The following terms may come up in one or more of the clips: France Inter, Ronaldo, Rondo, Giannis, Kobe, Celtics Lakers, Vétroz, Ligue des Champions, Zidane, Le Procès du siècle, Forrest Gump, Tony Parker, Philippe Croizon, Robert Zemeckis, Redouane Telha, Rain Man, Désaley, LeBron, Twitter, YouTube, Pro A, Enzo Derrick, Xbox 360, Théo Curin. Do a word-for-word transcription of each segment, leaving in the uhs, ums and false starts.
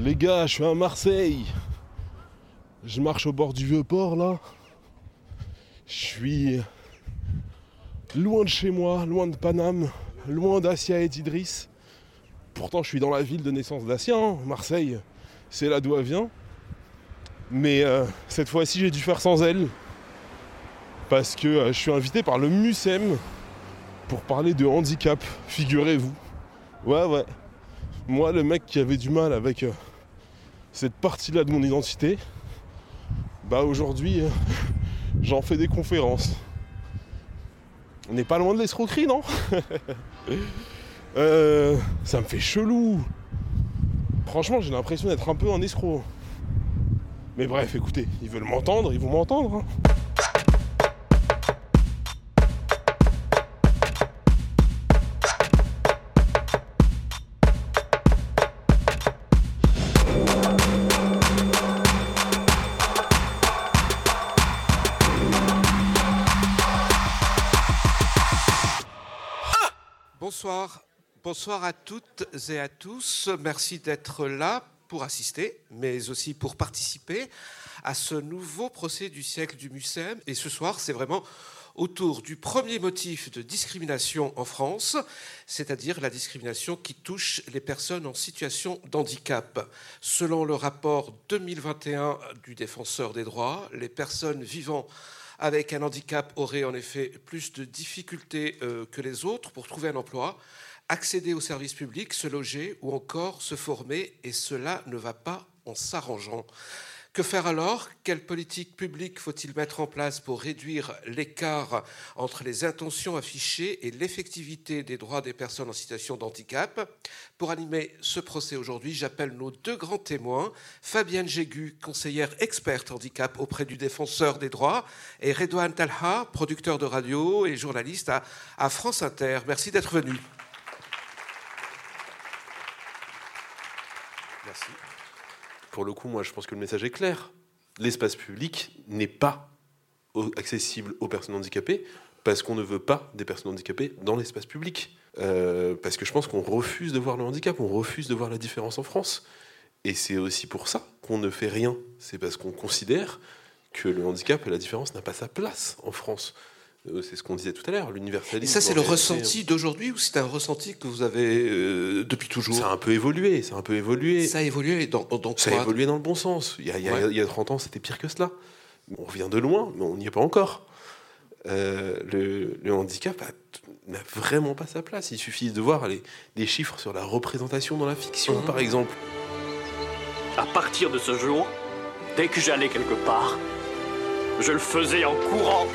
Les gars, je suis à Marseille. Je marche au bord du Vieux-Port, là. Je suis loin de chez moi, loin de Paname, loin d'Assia et d'Idriss. Pourtant, je suis dans la ville de naissance d'Assia, hein. Marseille, c'est là d'où elle vient. Mais euh, cette fois-ci, j'ai dû faire sans elle. Parce que euh, je suis invité par le Mucem pour parler de handicap, figurez-vous. Ouais, ouais. Moi, le mec qui avait du mal avec euh, cette partie-là de mon identité, bah aujourd'hui, euh, j'en fais des conférences. On n'est pas loin de l'escroquerie, non ? euh, Ça me fait chelou. Franchement, j'ai l'impression d'être un peu un escroc. Mais bref, écoutez, ils veulent m'entendre, ils vont m'entendre. Hein. Bonsoir. Bonsoir à toutes et à tous. Merci d'être là pour assister, mais aussi pour participer à ce nouveau procès du siècle du Mucem. Et ce soir, c'est vraiment autour du premier motif de discrimination en France, c'est-à-dire la discrimination qui touche les personnes en situation d'handicap. Selon le rapport deux mille vingt et un du Défenseur des droits, les personnes vivant avec un handicap aurait en effet plus de difficultés euh, que les autres pour trouver un emploi, accéder aux services publics, se loger ou encore se former, et cela ne va pas en s'arrangeant. Que faire alors ? Quelle politique publique faut-il mettre en place pour réduire l'écart entre les intentions affichées et l'effectivité des droits des personnes en situation de handicap ? Pour animer ce procès aujourd'hui, j'appelle nos deux grands témoins, Fabienne Jégu, conseillère experte handicap auprès du Défenseur des droits, et Redouane Telha, producteur de radio et journaliste à, à France Inter. Merci d'être venus. Merci. Pour le coup, moi, je pense que le message est clair. L'espace public n'est pas accessible aux personnes handicapées parce qu'on ne veut pas des personnes handicapées dans l'espace public. Euh, parce que je pense qu'on refuse de voir le handicap, on refuse de voir la différence en France. Et c'est aussi pour ça qu'on ne fait rien. C'est parce qu'on considère que le handicap et la différence n'a pas sa place en France. C'est ce qu'on disait tout à l'heure, l'universalisme. Et ça, c'est le ressenti d'aujourd'hui ou c'est un ressenti que vous avez euh, depuis toujours ? Ça a un peu évolué, ça a un peu évolué. Ça a évolué dans, dans Ça quoi a évolué dans le bon sens. Il y a, ouais. il y a trente ans, c'était pire que cela. On revient de loin, mais on n'y est pas encore. Euh, le, le handicap a, n'a vraiment pas sa place. Il suffit de voir les, les chiffres sur la représentation dans la fiction, mmh. par exemple. À partir de ce jour, dès que j'allais quelque part, je le faisais en courant.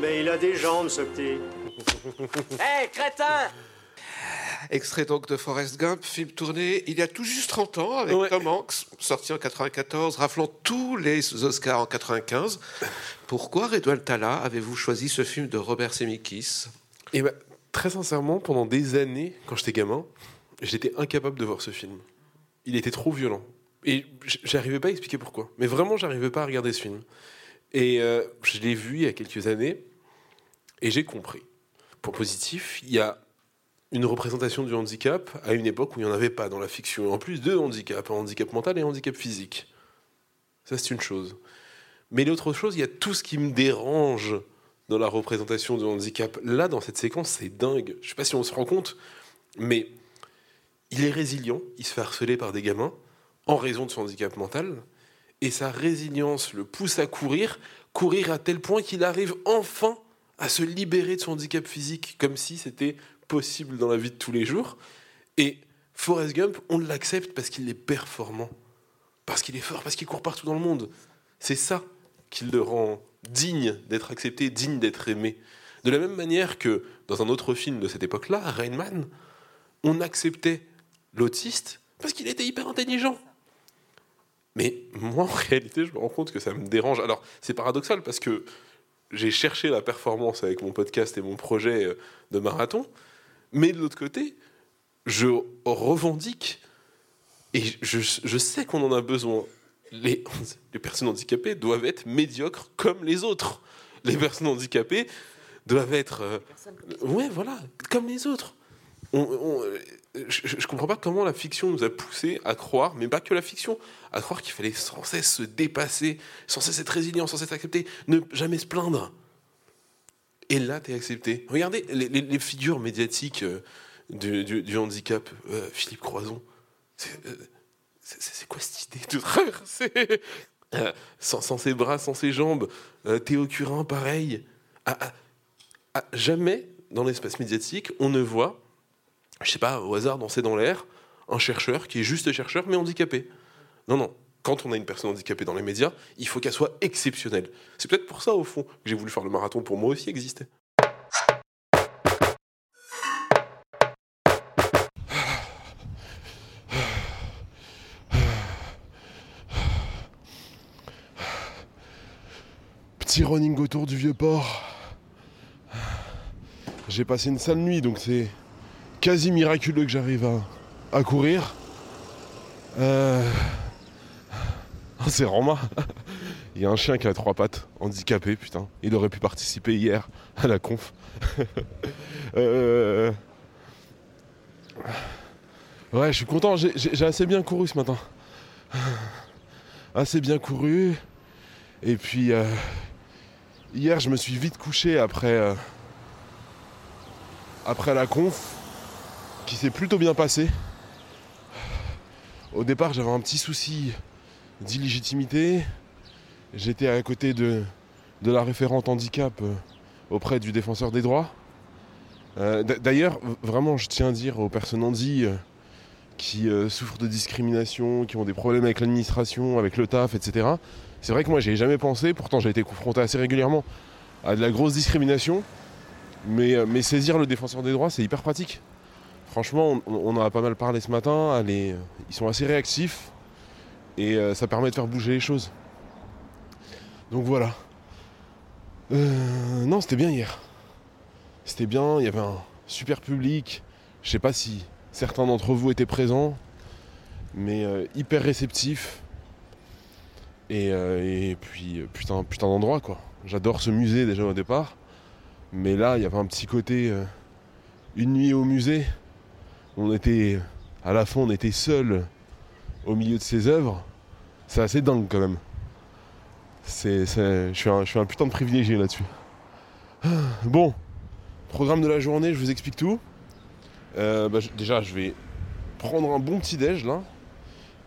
Mais il a des jambes, ce petit. Hey, crétin ! Extrait donc de Forrest Gump, film tourné il y a tout juste trente ans avec ouais. Tom Hanks, sorti en quatre-vingt-quatorze, raflant tous les Oscars en quatre-vingt-quinze. Pourquoi, Redouane Telha, avez-vous choisi ce film de Robert Zemeckis ? Eh ben, très sincèrement, pendant des années, quand j'étais gamin, j'étais incapable de voir ce film. Il était trop violent. Et j'arrivais pas à expliquer pourquoi. Mais vraiment, j'arrivais pas à regarder ce film. Et euh, je l'ai vu il y a quelques années et j'ai compris. Pour positif, il y a une représentation du handicap à une époque où il n'y en avait pas dans la fiction. En plus, deux handicaps, un handicap mental et un handicap physique. Ça, c'est une chose. Mais l'autre chose, il y a tout ce qui me dérange dans la représentation de handicap. Là, dans cette séquence, c'est dingue. Je ne sais pas si on se rend compte, mais il est résilient. Il se fait harceler par des gamins en raison de son handicap mental. Et sa résilience le pousse à courir, courir à tel point qu'il arrive enfin à se libérer de son handicap physique, comme si c'était possible dans la vie de tous les jours. Et Forrest Gump, on l'accepte parce qu'il est performant, parce qu'il est fort, parce qu'il court partout dans le monde. C'est ça qui le rend digne d'être accepté, digne d'être aimé. De la même manière que dans un autre film de cette époque-là, Rain Man, on acceptait l'autiste parce qu'il était hyper intelligent. Mais moi, en réalité, je me rends compte que ça me dérange. Alors, c'est paradoxal parce que j'ai cherché la performance avec mon podcast et mon projet de marathon, mais de l'autre côté, je revendique et je, je sais qu'on en a besoin. Les, les personnes handicapées doivent être médiocres comme les autres. Les personnes handicapées doivent être... Euh, ouais, voilà, comme les autres. On, on, je ne comprends pas comment la fiction nous a poussés à croire, mais pas que la fiction, à croire qu'il fallait sans cesse se dépasser, sans cesse être résilient, sans cesse accepter, ne jamais se plaindre. Et là, tu es accepté. Regardez les, les, les figures médiatiques euh, du, du, du handicap. Euh, Philippe Croizon, c'est... Euh, C'est, c'est, c'est quoi cette idée de traverser euh, sans, sans ses bras, sans ses jambes, euh, Théo Curin, pareil. Ah, ah, ah, jamais dans l'espace médiatique, on ne voit, je ne sais pas, au hasard danser dans l'air, un chercheur qui est juste chercheur mais handicapé. Non, non. Quand on a une personne handicapée dans les médias, il faut qu'elle soit exceptionnelle. C'est peut-être pour ça, au fond, que j'ai voulu faire le marathon pour moi aussi exister. Petit running autour du Vieux-Port. J'ai passé une sale nuit, donc c'est quasi miraculeux que j'arrive à, à courir. Euh... Oh, c'est Rama. Il y a un chien qui a trois pattes, handicapé, putain. Il aurait pu participer hier à la conf. euh... Ouais, je suis content. J'ai, j'ai assez bien couru ce matin. Assez bien couru. Et puis... Euh... Hier, je me suis vite couché après, euh, après la conf, qui s'est plutôt bien passée. Au départ, j'avais un petit souci d'illégitimité. J'étais à côté de, de la référente handicap euh, auprès du Défenseur des droits. Euh, d'ailleurs, vraiment, je tiens à dire aux personnes handies euh, qui euh, souffrent de discrimination, qui ont des problèmes avec l'administration, avec le taf, et cetera. C'est vrai que moi, j'y ai jamais pensé. Pourtant, j'ai été confronté assez régulièrement à de la grosse discrimination. Mais, mais saisir le Défenseur des droits, c'est hyper pratique. Franchement, on, on en a pas mal parlé ce matin. Allez, ils sont assez réactifs. Et euh, ça permet de faire bouger les choses. Donc voilà. Euh, non, c'était bien hier. C'était bien. Il y avait un super public. Je sais pas si certains d'entre vous étaient présents. Mais euh, hyper réceptifs. Et, euh, et puis putain, putain d'endroit quoi. J'adore ce musée déjà au départ, mais là il y avait un petit côté euh, une nuit au musée. On était à la fin, on était seul au milieu de ses œuvres. C'est assez dingue quand même. C'est, c'est, je suis un, je suis un putain de privilégié là-dessus. Bon, programme de la journée, je vous explique tout. Euh, bah, déjà je vais prendre un bon petit déj là,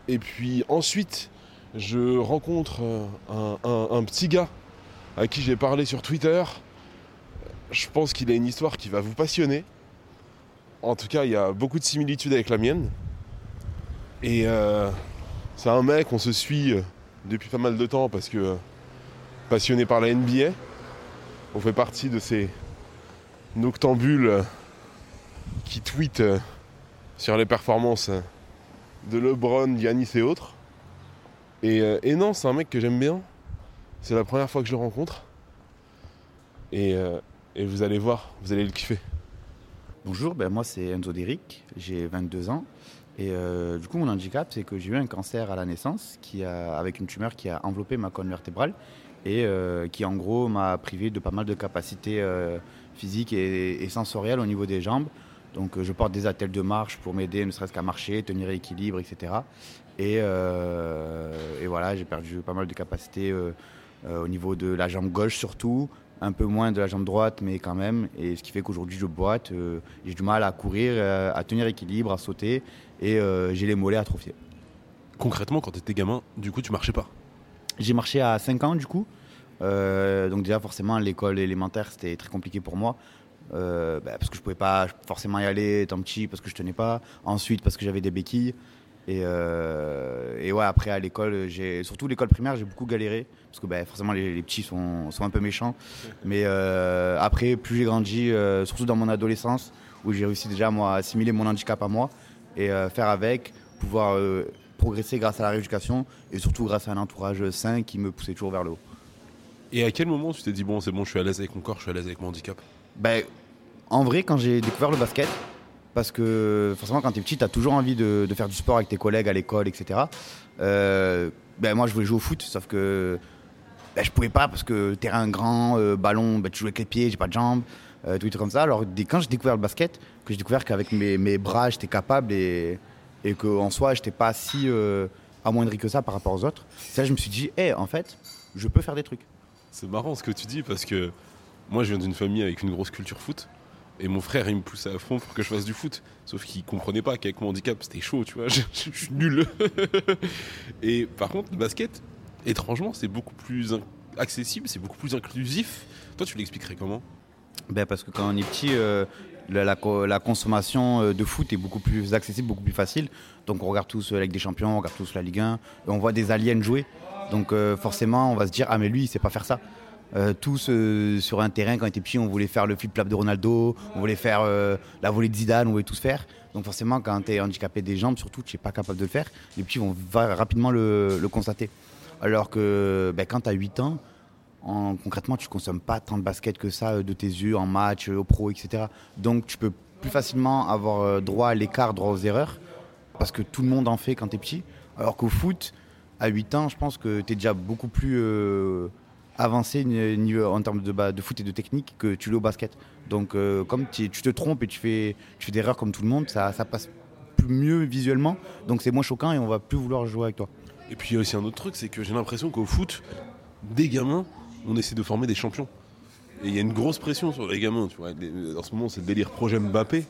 et puis ensuite. Je rencontre un, un, un petit gars à qui j'ai parlé sur Twitter. Je pense qu'il a une histoire qui va vous passionner. En tout cas, il y a beaucoup de similitudes avec la mienne. Et euh, c'est un mec, on se suit depuis pas mal de temps parce que euh, passionné par la N B A. On fait partie de ces noctambules qui tweetent sur les performances de LeBron, Giannis et autres. Et, euh, et non, c'est un mec que j'aime bien. C'est la première fois que je le rencontre. Et, euh, et vous allez voir, vous allez le kiffer. Bonjour, ben moi c'est Enzo Derrick, j'ai vingt-deux ans. Et euh, du coup, mon handicap, c'est que j'ai eu un cancer à la naissance qui a, avec une tumeur qui a enveloppé ma colonne vertébrale et euh, qui, en gros, m'a privé de pas mal de capacités euh, physiques et, et sensorielles au niveau des jambes. Donc, je porte des attelles de marche pour m'aider, ne serait-ce qu'à marcher, tenir l'équilibre, et cetera. Et, euh, et voilà, j'ai perdu pas mal de capacités euh, euh, au niveau de la jambe gauche surtout, un peu moins de la jambe droite, mais quand même. Et ce qui fait qu'aujourd'hui, je boite, euh, j'ai du mal à courir, euh, à tenir équilibre, à sauter, et euh, j'ai les mollets atrophiés. Concrètement, quand tu étais gamin, du coup, tu marchais pas? J'ai marché à cinq ans, du coup. Euh, donc déjà, forcément, l'école élémentaire, c'était très compliqué pour moi. Euh, bah, parce que je pouvais pas forcément y aller étant petit, parce que je tenais pas. Ensuite, parce que j'avais des béquilles. Et, euh, et ouais, après à l'école, j'ai, surtout l'école primaire, j'ai beaucoup galéré parce que bah, forcément les, les petits sont, sont un peu méchants. Mais euh, après, plus j'ai grandi, euh, surtout dans mon adolescence, où j'ai réussi déjà moi, à assimiler mon handicap à moi et euh, faire avec, pouvoir euh, progresser grâce à la rééducation et surtout grâce à un entourage sain qui me poussait toujours vers le haut. Et à quel moment tu t'es dit bon, c'est bon, je suis à l'aise avec mon corps, je suis à l'aise avec mon handicap? Ben, en vrai, quand j'ai découvert le basket. Parce que forcément, quand t'es petit, t'as toujours envie de, de faire du sport avec tes collègues à l'école, et cetera. Euh, ben moi, je voulais jouer au foot, sauf que ben, je pouvais pas parce que terrain grand, euh, ballon, ben, tu joues avec les pieds, j'ai pas de jambes, euh, tout comme ça. Alors dès, quand j'ai découvert le basket, que j'ai découvert qu'avec mes, mes bras, j'étais capable et, et qu'en soi, j'étais pas si euh, amoindri que ça par rapport aux autres. C'est là je me suis dit, hey, en fait, je peux faire des trucs. C'est marrant ce que tu dis parce que moi, je viens d'une famille avec une grosse culture foot. Et mon frère, il me poussait à fond pour que je fasse du foot. Sauf qu'il comprenait pas qu'avec mon handicap, c'était chaud, tu vois. Je, je, je suis nul. Et par contre, le basket, étrangement, c'est beaucoup plus in- accessible, c'est beaucoup plus inclusif. Toi, tu l'expliquerais comment ? Ben parce que quand on est petit, euh, la, la, la consommation de foot est beaucoup plus accessible, beaucoup plus facile. Donc on regarde tous la Ligue des Champions, on regarde tous la Ligue un, et on voit des aliens jouer. Donc euh, forcément, on va se dire « Ah mais lui, il sait pas faire ça ». Euh, tous euh, sur un terrain quand on était petit, on voulait faire le flip-flap de Ronaldo, on voulait faire euh, la volée de Zidane, on voulait tous faire. Donc forcément quand t'es handicapé des jambes, surtout tu n'es pas capable de le faire, les petits vont va rapidement le, le constater. Alors que ben, quand t'as huit ans, en, concrètement tu ne consommes pas tant de basket que ça de tes yeux, en match, au pro, et cetera. Donc tu peux plus facilement avoir droit à l'écart, droit aux erreurs, parce que tout le monde en fait quand t'es petit. Alors qu'au foot, à huit ans, je pense que t'es déjà beaucoup plus... Euh, avancé en termes de, de foot et de technique que tu l'es au basket. Donc euh, comme tu te trompes et tu fais, tu fais des erreurs comme tout le monde, ça, ça passe plus, mieux visuellement, donc c'est moins choquant et on va plus vouloir jouer avec toi. Et puis il y a aussi un autre truc, c'est que j'ai l'impression qu'au foot, des gamins, on essaie de former des champions. Et il y a une grosse pression sur les gamins, tu vois. En ce moment c'est le délire projet Mbappé,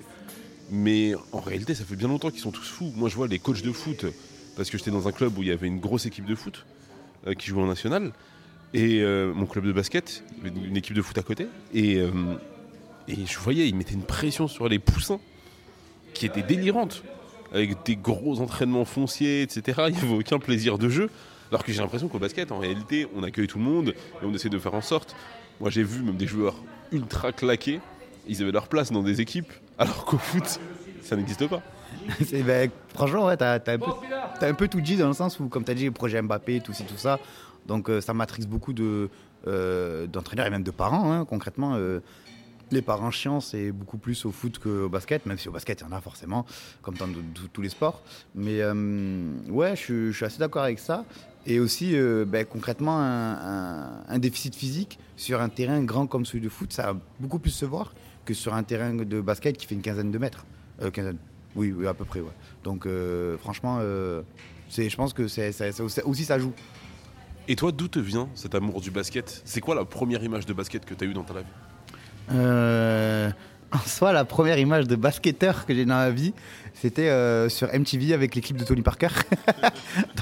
mais en réalité ça fait bien longtemps qu'ils sont tous fous. Moi je vois les coachs de foot, parce que j'étais dans un club où il y avait une grosse équipe de foot euh, qui jouait en national. Et euh, mon club de basket, une équipe de foot à côté, et, euh, et je voyais, ils mettaient une pression sur les poussins qui était délirante, avec des gros entraînements fonciers, et cetera. Il n'y avait aucun plaisir de jeu, alors que j'ai l'impression qu'au basket, en réalité, on accueille tout le monde et on essaie de faire en sorte. Moi, j'ai vu même des joueurs ultra claqués, ils avaient leur place dans des équipes, alors qu'au foot, ça n'existe pas. C'est, ben, franchement, ouais, t'as, t'as, un peu, t'as un peu tout dit dans le sens où, comme t'as dit, le projet Mbappé, tout ci, tout ça. Donc euh, ça matrixe beaucoup de, euh, d'entraîneurs et même de parents, hein, concrètement. Euh, les parents chiants, c'est beaucoup plus au foot qu'au basket, même si au basket, il y en a forcément, comme dans de, de, tous les sports. Mais euh, ouais, je, je suis assez d'accord avec ça. Et aussi, euh, ben, concrètement, un, un, un déficit physique sur un terrain grand comme celui de foot, ça va beaucoup plus se voir que sur un terrain de basket qui fait une quinzaine de mètres. Euh, quinzaine, oui, oui, à peu près, ouais. Donc euh, franchement, euh, c'est, je pense que c'est, ça, ça, aussi ça joue. Et toi, d'où te vient cet amour du basket ? C'est quoi la première image de basket que tu as eue dans ta vie ? euh, En soi, la première image de basketteur que j'ai dans ma vie, c'était euh, sur M T V avec les clips de Tony Parker.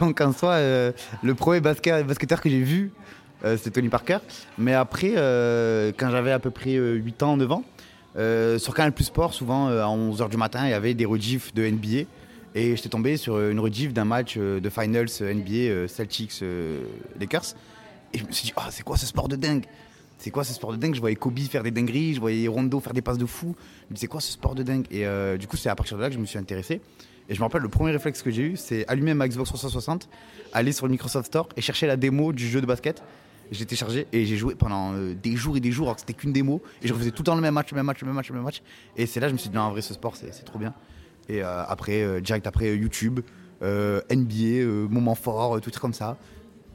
Donc en soi, euh, le premier basket, basketteur que j'ai vu, euh, c'était Tony Parker. Mais après, euh, quand j'avais à peu près euh, huit ans, neuf ans, euh, sur Canal Plus Sport, souvent euh, à onze heures du matin, il y avait des rediffs de N B A. Et j'étais tombé sur une rediff d'un match de finals N B A Celtics Lakers. Et je me suis dit, oh, c'est quoi ce sport de dingue ? C'est quoi ce sport de dingue ? Je voyais Kobe faire des dingueries, je voyais Rondo faire des passes de fou. Je me disais, c'est quoi ce sport de dingue ? Et euh, du coup, c'est à partir de là que je me suis intéressé. Et je me rappelle, le premier réflexe que j'ai eu, c'est allumer ma Xbox trois cent soixante, aller sur le Microsoft Store et chercher la démo du jeu de basket. J'ai téléchargé et j'ai joué pendant euh, des jours et des jours alors que c'était qu'une démo. Et je refaisais tout le temps le même match, le même match, le même match, le même match. Et c'est là que je me suis dit, non, en vrai, ce sport, c'est, c'est trop bien. Et euh, après, euh, direct après euh, YouTube, euh, N B A, euh, moment fort, euh, tout comme ça.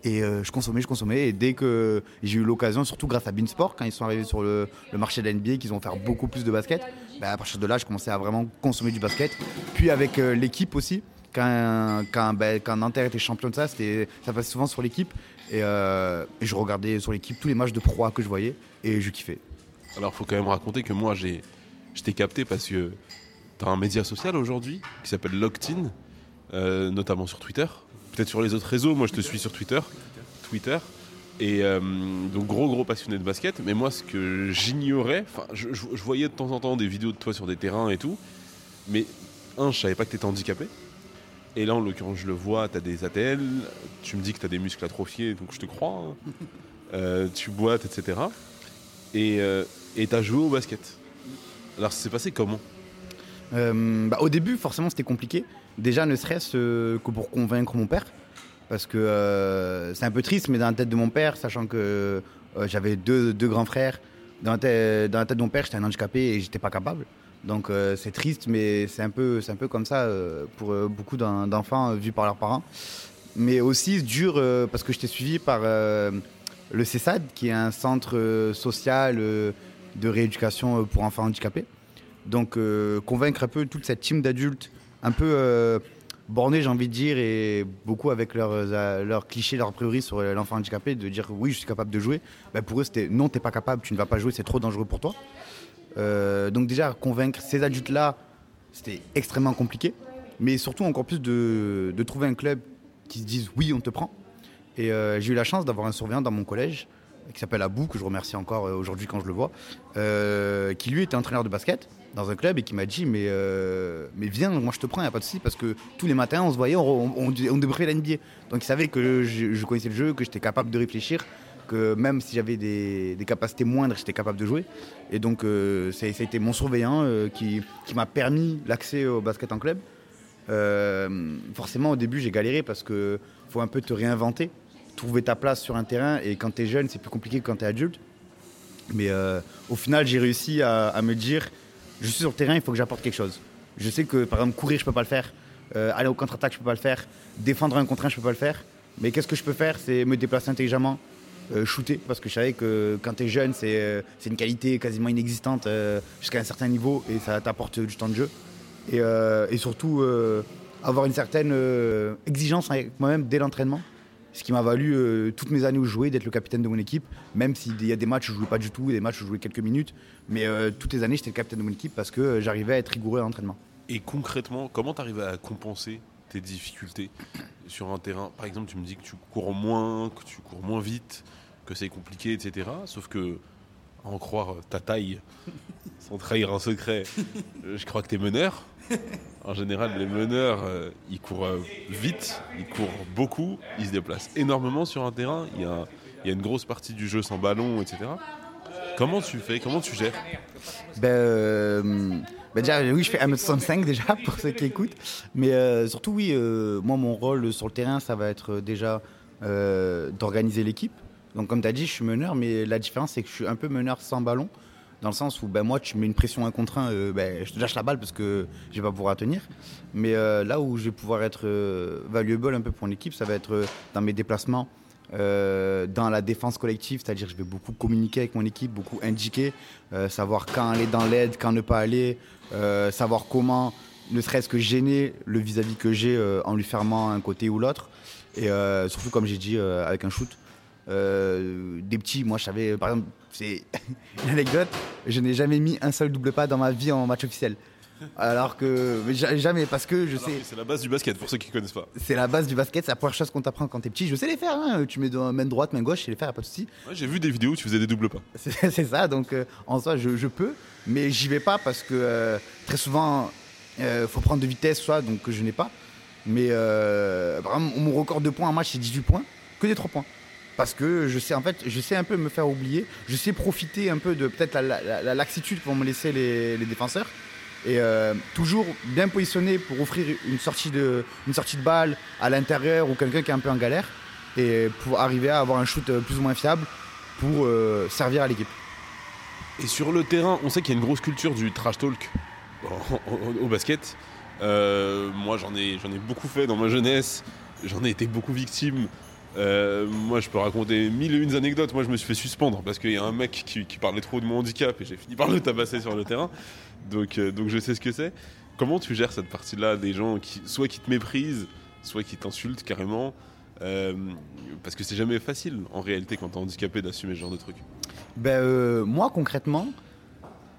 Et euh, je consommais, je consommais. Et dès que j'ai eu l'occasion, surtout grâce à Beansport, quand ils sont arrivés sur le, le marché de la N B A, qu'ils ont offert beaucoup plus de basket, bah, à partir de là, je commençais à vraiment consommer du basket. Puis avec euh, l'équipe aussi, quand, quand, bah, quand Inter était champion de ça, c'était, ça passait souvent sur l'équipe. Et, euh, et je regardais sur l'équipe tous les matchs de Pro A que je voyais et je kiffais. Alors, faut quand même raconter que moi, j'ai, je t'ai capté parce que t'as un média social aujourd'hui qui s'appelle Locked In, euh, notamment sur Twitter. Peut-être sur les autres réseaux, moi je te suis sur Twitter. Twitter. Et euh, donc, gros, gros passionné de basket. Mais moi, ce que j'ignorais, je, je, je voyais de temps en temps des vidéos de toi sur des terrains et tout. Mais, un, je savais pas que t'étais handicapé. Et là, en l'occurrence, je le vois, t'as des A T L, tu me dis que t'as des muscles atrophiés, donc je te crois. Hein. euh, tu boites, et cetera. Et, euh, et t'as joué au basket. Alors, ça s'est passé comment ? euh, bah, Au début, forcément, c'était compliqué. Déjà, ne serait-ce euh, que pour convaincre mon père. Parce que euh, c'est un peu triste, mais dans la tête de mon père, sachant que euh, j'avais deux, deux grands frères, dans la, tête, dans la tête de mon père, j'étais un handicapé et j'étais pas capable. Donc euh, c'est triste, mais c'est un peu, c'est un peu comme ça euh, pour euh, beaucoup d'en, d'enfants euh, vus par leurs parents. Mais aussi dur euh, parce que j'étais suivi par euh, le C E S A D, qui est un centre euh, social euh, de rééducation pour enfants handicapés. Donc euh, convaincre un peu toute cette team d'adultes, un peu euh, bornés, j'ai envie de dire, et beaucoup avec leurs, à, leurs clichés, leurs priori sur l'enfant handicapé, de dire oui, je suis capable de jouer. Ben, pour eux, c'était non, t'es pas capable, tu ne vas pas jouer, c'est trop dangereux pour toi. Euh, donc déjà, convaincre ces adultes-là, c'était extrêmement compliqué. Mais surtout, encore plus de, de trouver un club qui se dise « oui, on te prend ». Et euh, j'ai eu la chance d'avoir un surveillant dans mon collège, qui s'appelle Abou, que je remercie encore aujourd'hui quand je le vois, euh, qui lui était entraîneur de basket dans un club et qui m'a dit « mais, euh, mais viens, moi je te prends, il n'y a pas de souci ». Parce que tous les matins, on se voyait, on, on, on débriefait la N B A. Donc il savait que je, je connaissais le jeu, que j'étais capable de réfléchir, que même si j'avais des, des capacités moindres, j'étais capable de jouer. Et donc, euh, ça, ça a été mon surveillant euh, qui, qui m'a permis l'accès au basket en club. Euh, forcément, au début, j'ai galéré parce qu'il faut un peu te réinventer, trouver ta place sur un terrain. Et quand tu es jeune, c'est plus compliqué que quand tu es adulte. Mais euh, au final, j'ai réussi à, à me dire, je suis sur le terrain, il faut que j'apporte quelque chose. Je sais que, par exemple, courir, je ne peux pas le faire. Euh, aller au contre-attaque, je ne peux pas le faire. Défendre un contre un, je ne peux pas le faire. Mais qu'est-ce que je peux faire ? C'est me déplacer intelligemment. Euh, shooter, parce que je savais que quand t'es jeune c'est, euh, c'est une qualité quasiment inexistante euh, jusqu'à un certain niveau et ça t'apporte du temps de jeu et, euh, et surtout euh, avoir une certaine euh, exigence avec moi-même dès l'entraînement, ce qui m'a valu euh, toutes mes années où je jouais d'être le capitaine de mon équipe, même s'il y a des matchs où je jouais pas du tout, des matchs où je jouais quelques minutes, mais euh, toutes les années j'étais le capitaine de mon équipe parce que euh, j'arrivais à être rigoureux à l'entraînement. Et concrètement, comment t'arrives à compenser tes difficultés sur un terrain? Par exemple, tu me dis que tu cours moins, que tu cours moins vite, que c'est compliqué, et cetera. Sauf que, à en croire ta taille, sans trahir un secret, je crois que t'es meneur. En général, les meneurs, euh, ils courent euh, vite, ils courent beaucoup, ils se déplacent énormément sur un terrain. Il y a, il y a une grosse partie du jeu sans ballon, et cetera. Comment tu fais? Comment tu gères? Ben... Euh... Bah déjà, oui, je fais un mètre soixante-cinq déjà, pour ceux qui écoutent. Mais euh, surtout, oui, euh, moi, mon rôle sur le terrain, ça va être déjà euh, d'organiser l'équipe. Donc, comme tu as dit, je suis meneur, mais la différence, c'est que je suis un peu meneur sans ballon, dans le sens où, ben, moi, tu mets une pression un contre un, euh, ben, je te lâche la balle parce que je ne vais pas pouvoir la tenir. Mais euh, là où je vais pouvoir être euh, valuable un peu pour mon équipe, ça va être euh, dans mes déplacements, Euh, dans la défense collective, c'est-à-dire je vais beaucoup communiquer avec mon équipe, beaucoup indiquer, euh, savoir quand aller dans l'aide, quand ne pas aller, euh, savoir comment, ne serait-ce que gêner le vis-à-vis que j'ai euh, en lui fermant un côté ou l'autre, et euh, surtout comme j'ai dit euh, avec un shoot, euh, des petits, moi je savais, par exemple, c'est une anecdote, je n'ai jamais mis un seul double pas dans ma vie en match officiel. Alors que jamais, parce que je sais. C'est la base du basket pour ceux qui connaissent pas. C'est la base du basket, c'est la première chose qu'on t'apprend quand t'es petit. Je sais les faire, hein. Tu mets main droite, main gauche, je sais les faire, y a pas de souci. Ouais, j'ai vu des vidéos où tu faisais des doubles pas. C'est, c'est ça, donc euh, en soi je, je peux, mais j'y vais pas parce que euh, très souvent euh, faut prendre de vitesse, soit donc que je n'ai pas. Mais euh, par exemple, mon record de points en match c'est dix-huit points, que des trois points. Parce que je sais, en fait, je sais un peu me faire oublier, je sais profiter un peu de peut-être la, la, la, la laxitude pour me laisser les, les défenseurs. Et euh, toujours bien positionné pour offrir une sortie, de, une sortie de balle à l'intérieur ou quelqu'un qui est un peu en galère et pour arriver à avoir un shoot plus ou moins fiable pour euh, servir à l'équipe. Et sur le terrain, on sait qu'il y a une grosse culture du trash talk au, au, au basket. Euh, moi, j'en ai, j'en ai beaucoup fait dans ma jeunesse, j'en ai été beaucoup victime. Euh, moi, je peux raconter mille et une anecdotes. Moi, je me suis fait suspendre parce qu'il y a un mec qui, qui parlait trop de mon handicap et j'ai fini par le tabasser sur le terrain. Donc, euh, donc je sais ce que c'est. Comment tu gères cette partie-là des gens qui soit qui te méprisent, soit qui t'insultent carrément, euh, parce que c'est jamais facile en réalité quand t'es handicapé d'assumer ce genre de truc. Ben euh, moi concrètement,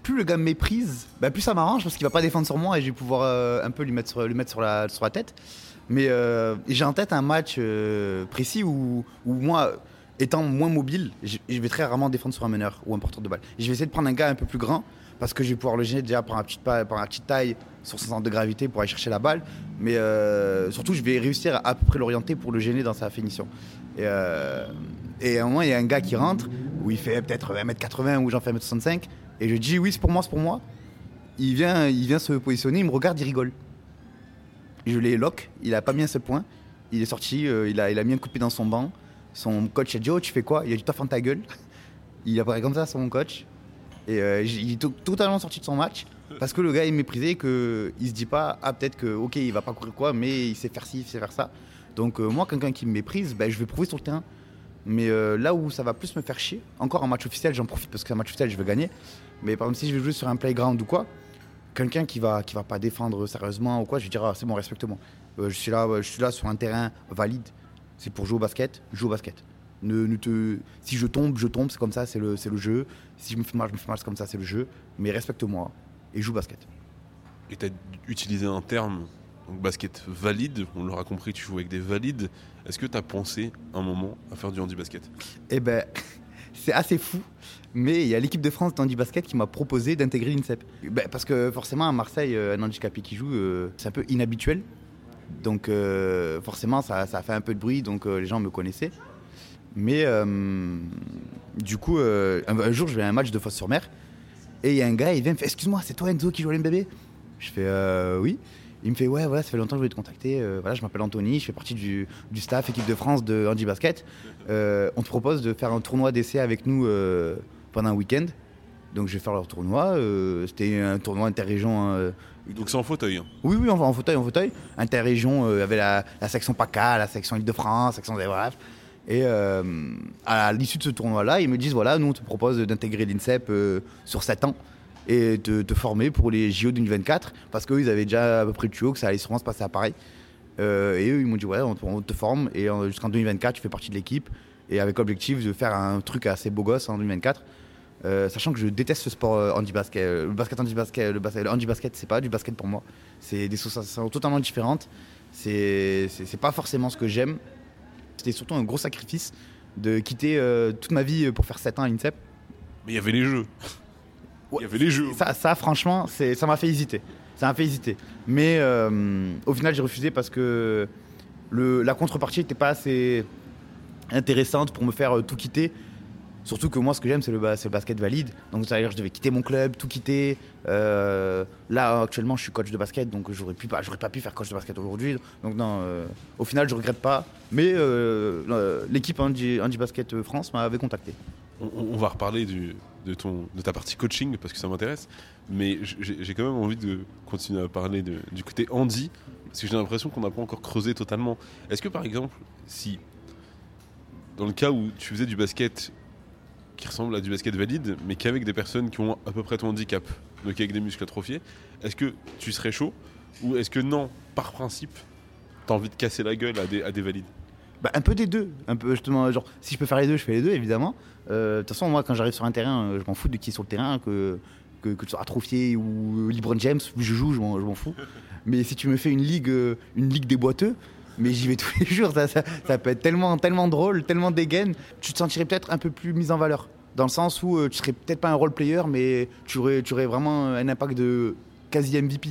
plus le gars me méprise, ben plus ça m'arrange parce qu'il va pas défendre sur moi et je vais pouvoir euh, un peu lui mettre sur, lui mettre sur la, sur la tête. Mais euh, j'ai en tête un match euh, précis où, où moi, étant moins mobile, je, je vais très rarement défendre sur un meneur ou un porteur de balle. Je vais essayer de prendre un gars un peu plus grand parce que je vais pouvoir le gêner déjà par la petite, petite taille sur son centre de gravité pour aller chercher la balle. Mais euh, surtout, je vais réussir à, à peu près l'orienter pour le gêner dans sa finition. Et, euh, et à un moment, il y a un gars qui rentre où il fait peut-être un mètre quatre-vingts ou j'en fais un mètre soixante-cinq. Et je dis oui, c'est pour moi, c'est pour moi. Il vient, il vient se positionner, il me regarde, il rigole. Je l'ai lock, il a pas mis un seul point. Il est sorti, euh, il, a, il a mis un coup de pied dans son banc. Son coach a dit oh, tu fais quoi? Il a dit t'as fermé ta gueule. Il apparaît comme ça son coach. Et euh, il est totalement sorti de son match parce que le gars est méprisé et qu'il se dit pas ah, peut-être que ok, il va pas courir quoi, mais il sait faire ci, il sait faire ça. Donc, euh, moi, quelqu'un qui me méprise, ben, je vais prouver sur le terrain. Mais euh, là où ça va plus me faire chier, encore en match officiel, j'en profite parce que c'est un match officiel, je veux gagner. Mais par exemple, si je vais jouer sur un playground ou quoi, quelqu'un qui va qui va pas défendre sérieusement ou quoi, je vais dire ah, c'est bon, respecte-moi. Euh, je suis là, je suis là sur un terrain valide. C'est pour jouer au basket, joue au basket. Ne, ne te, si je tombe, je tombe, c'est comme ça, c'est le c'est le jeu. Si je me fais mal, je me fais mal, c'est comme ça, c'est le jeu. Mais respecte-moi et joue au basket. Et t'as utilisé un terme, donc basket valide. On l'aura compris, tu joues avec des valides. Est-ce que t'as pensé un moment à faire du handibasket ? Eh ben, c'est assez fou. Mais il y a l'équipe de France d'handibasket qui m'a proposé d'intégrer l'INSEP. Ben, parce que forcément, à Marseille, un handicapé qui joue, euh, c'est un peu inhabituel. Donc euh, forcément, ça, ça a fait un peu de bruit, donc euh, les gens me connaissaient. Mais euh, du coup, euh, un, un jour, je vais à un match de Fos-sur-Mer. Et il y a un gars, il vient me faire « Excuse-moi, c'est toi Enzo qui joue à l'M B B ?» Je fais euh, « Oui ». Il me fait « Ouais, voilà, ça fait longtemps que je voulais te contacter. Euh, voilà, je m'appelle Anthony, je fais partie du, du staff équipe de France de handibasket. Euh, on te propose de faire un tournoi d'essai avec nous euh, pendant un week-end. Donc je vais faire leur tournoi. Euh, c'était un tournoi interrégion. Euh, Donc c'est en fauteuil. Hein. Oui, oui, en, en fauteuil, en fauteuil. Interrégion, euh, il y avait la, la section PACA, la section Île-de-France, la section des brefs. Et euh, à l'issue de ce tournoi-là, ils me disent voilà, nous on te propose d'intégrer l'INSEP euh, sur sept ans et de te former pour les J O deux mille vingt-quatre parce qu'eux ils avaient déjà à peu près le tuyau que ça allait sûrement se passer à Paris. Euh, et eux ils m'ont dit ouais, on, on te forme et en, jusqu'en deux mille vingt-quatre tu fais partie de l'équipe et avec l'objectif de faire un truc assez beau gosse en deux mille vingt-quatre. Euh, sachant que je déteste ce sport euh, handibasket. Euh, le basket handibasket, le, bas- le handibasket, c'est pas du basket pour moi. C'est des sensations totalement différentes. C'est, c'est, c'est pas forcément ce que j'aime. C'était surtout un gros sacrifice de quitter euh, toute ma vie pour faire sept ans à l'INSEP. Mais il y avait les jeux. Ouais, il y avait les jeux. Ça, ça franchement, c'est, ça m'a fait hésiter. Ça m'a fait hésiter. Mais euh, au final, j'ai refusé parce que le, la contrepartie n'était pas assez intéressante pour me faire euh, tout quitter. Surtout que moi, ce que j'aime, c'est le, bas- c'est le basket valide. Donc, c'est-à-dire, je devais quitter mon club, tout quitter. Euh, là, actuellement, je suis coach de basket, donc j'aurais pu pas, j'aurais pas pu faire coach de basket aujourd'hui. Donc, non, euh, au final, je regrette pas. Mais euh, euh, l'équipe Handi, Handi Basket France m'avait contacté. On, on va reparler du, de, ton, de ta partie coaching parce que ça m'intéresse. Mais j'ai, j'ai quand même envie de continuer à parler de, du côté Handi parce que j'ai l'impression qu'on n'a pas encore creusé totalement. Est-ce que, par exemple, si dans le cas où tu faisais du basket qui ressemble à du basket valide, mais qu'avec des personnes qui ont à peu près ton handicap, donc avec des muscles atrophiés, est-ce que tu serais chaud ou est-ce que non, par principe, t'as envie de casser la gueule à des, à des valides ? Bah, un peu des deux, un peu justement, genre si je peux faire les deux, je fais les deux évidemment. De euh, toute façon, moi quand j'arrive sur un terrain, je m'en fous de qui est sur le terrain, que que, que tu sois atrophié ou LeBron James, je joue, je m'en, je m'en fous. Mais si tu me fais une ligue, une ligue des boiteux. Mais j'y vais tous les jours, ça, ça, ça peut être tellement, tellement drôle, tellement dégaine. Tu te sentirais peut-être un peu plus mis en valeur, dans le sens où euh, tu serais peut-être pas un role player, mais tu aurais, tu aurais vraiment un impact de quasi M V P.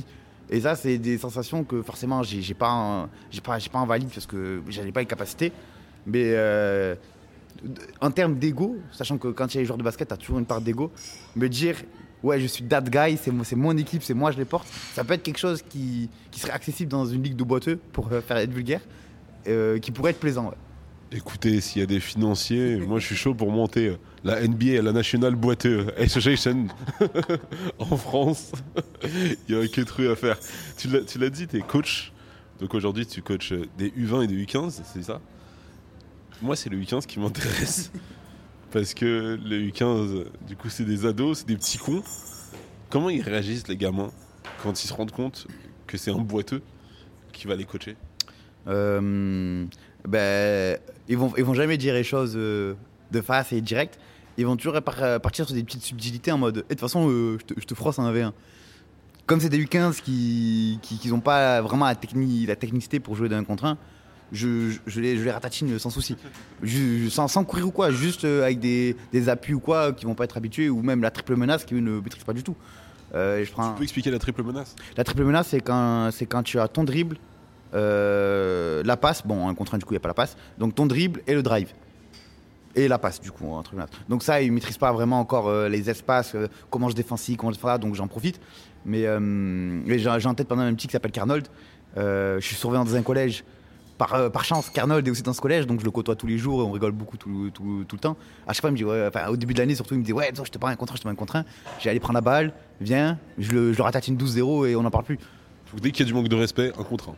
Et ça, c'est des sensations que forcément, j'ai, j'ai pas, en, j'ai pas, j'ai pas en valide parce que j'avais pas les capacités. Mais euh, en termes d'ego, sachant que quand tu es joueur de basket, t'as toujours une part d'ego, me dire ouais, je suis that guy, c'est, c'est mon équipe, c'est moi, je les porte. Ça peut être quelque chose qui, qui serait accessible dans une ligue de boiteux, pour euh, faire être vulgaire, euh, qui pourrait être plaisant. Ouais. Écoutez, s'il y a des financiers, moi je suis chaud pour monter la N B A, la National Boiteux Association en France. Il y a quelques trucs à faire. Tu l'as, tu l'as dit, t'es coach. Donc aujourd'hui, tu coaches des U vingt et des U quinze, c'est ça ? Moi, c'est le U quinze qui m'intéresse. Parce que les U quinze, du coup, c'est des ados, c'est des petits cons. Comment ils réagissent, les gamins, quand ils se rendent compte que c'est un boiteux qui va les coacher ? euh, ben, ils vont, ils vont jamais dire les choses euh, de face et directes. Ils vont toujours partir sur des petites subtilités en mode de eh, toute façon, euh, je, te, je te froisse un V un. Comme c'est des U quinze qui n'ont pas vraiment la, techni, la technicité pour jouer d'un contre un, je, je, je, les, je les ratatine sans souci. Je, je, sans, sans courir ou quoi, juste avec des, des appuis ou quoi qui ne vont pas être habitués, ou même la triple menace qu'ils ne maîtrisent pas du tout. Euh, je prends... Tu peux expliquer la triple menace ? La triple menace, c'est quand, c'est quand tu as ton dribble, euh, la passe, bon, un contre un, du coup, il n'y a pas la passe, donc ton dribble et le drive. Et la passe, du coup, un truc là. Donc ça, ils ne maîtrisent pas vraiment encore euh, les espaces, euh, comment je défensis, comment je fais, donc j'en profite. Mais, euh, mais j'ai, j'ai en tête pendant un petit qui s'appelle Carnold. Euh, je suis surveillant dans un collège. Par, euh, par chance, Carnold est aussi dans ce collège, donc je le côtoie tous les jours et on rigole beaucoup tout, tout, tout le temps. À chaque fois, il me dit, ouais, enfin, au début de l'année, surtout, il me dit ouais, je te prends un contre un, je te prends un contre un. J'ai allé prendre la balle, viens, je le, je le ratatine douze zéro et on n'en parle plus. Donc, dès qu'il y a du manque de respect, un contre un.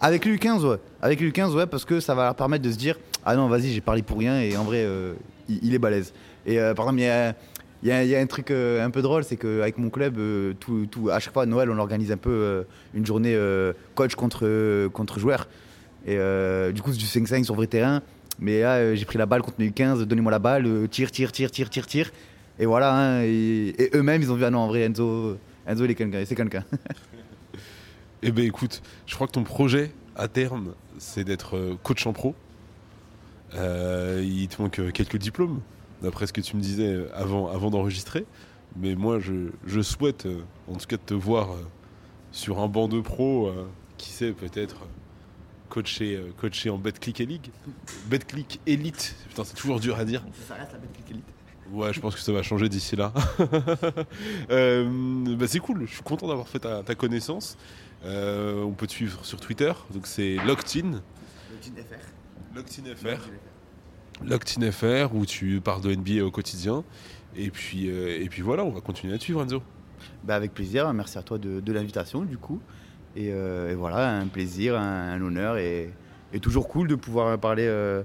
Avec les U quinze, ouais. Avec les U quinze, ouais, parce que ça va leur permettre de se dire ah non, vas-y, j'ai parlé pour rien et en vrai, euh, il, il est balèze. Et euh, par exemple, il y a. Il y, y a un truc euh, un peu drôle, c'est qu'avec mon club, euh, tout, tout, à chaque fois à Noël, on organise un peu euh, une journée euh, coach contre, euh, contre joueur. Et euh, du coup, c'est du cinq cinq sur vrai terrain. Mais là, euh, j'ai pris la balle contre mes U quinze, donnez-moi la balle, euh, tire, tire, tire, tire, tire, tire. Et voilà, hein, et, et eux-mêmes, ils ont vu, ah non, en vrai, Enzo, Enzo il est quelqu'un, c'est quelqu'un. Eh bien, écoute, je crois que ton projet, à terme, c'est d'être coach en pro. Euh, il te manque quelques diplômes, d'après ce que tu me disais avant, avant d'enregistrer. Mais moi, je, je souhaite, euh, en tout cas, te voir euh, sur un banc de pro, euh, qui sait, peut-être coacher, euh, coacher en BetClick Elite. BetClick Elite, putain, c'est toujours dur à dire. Ça reste la BetClick Elite. Ouais, je pense que ça va changer d'ici là. euh, bah, c'est cool, je suis content d'avoir fait ta, ta connaissance. Euh, on peut te suivre sur Twitter, donc c'est Locked In. Locked In F R. Locked In F R. Locked In F R. Locked In F R, où tu parles de N B A au quotidien. Et puis, euh, et puis voilà, on va continuer à te suivre, Enzo. Bah avec plaisir, merci à toi de, de l'invitation, du coup. Et, euh, et voilà, un plaisir, un, un honneur. Et, et toujours cool de pouvoir parler euh,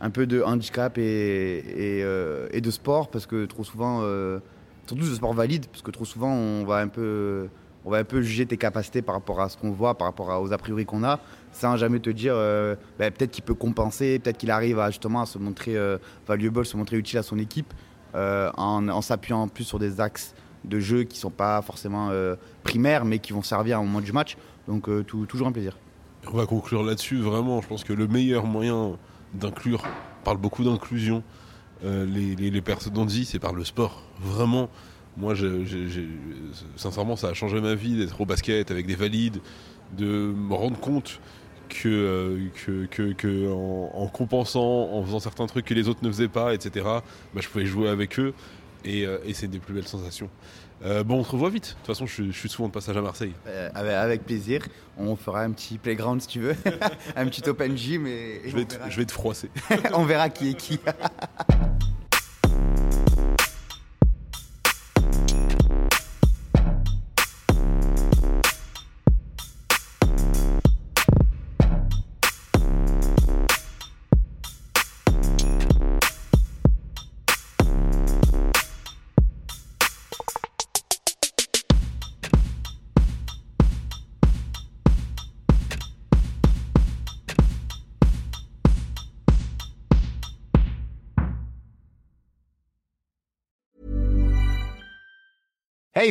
un peu de handicap et, et, euh, et de sport, parce que trop souvent, euh, surtout de sport valide, parce que trop souvent, on va un peu, on va un peu juger tes capacités par rapport à ce qu'on voit, par rapport aux a priori qu'on a. Sans jamais te dire, euh, bah, peut-être qu'il peut compenser, peut-être qu'il arrive à, justement à se montrer euh, valuable, se montrer utile à son équipe, euh, en, en s'appuyant en plus sur des axes de jeu qui ne sont pas forcément euh, primaires, mais qui vont servir à un moment du match. Donc euh, tout, toujours un plaisir. On va conclure là-dessus, vraiment. Je pense que le meilleur moyen d'inclure, on parle beaucoup d'inclusion, euh, les, les, les personnes handicapées, c'est par le sport. Vraiment, moi, j'ai, j'ai, j'ai, sincèrement, ça a changé ma vie d'être au basket avec des valides, de me rendre compte que, euh, que, que, que en, en compensant, en faisant certains trucs que les autres ne faisaient pas, et cetera, bah, je pouvais jouer avec eux et, euh, et c'est une des plus belles sensations. Euh, bon, on se revoit vite. De toute façon, je, je suis souvent de passage à Marseille. Euh, avec plaisir. On fera un petit playground si tu veux, un petit open gym. Et, et je, vais te, je vais te froisser. On verra qui est qui. Hey,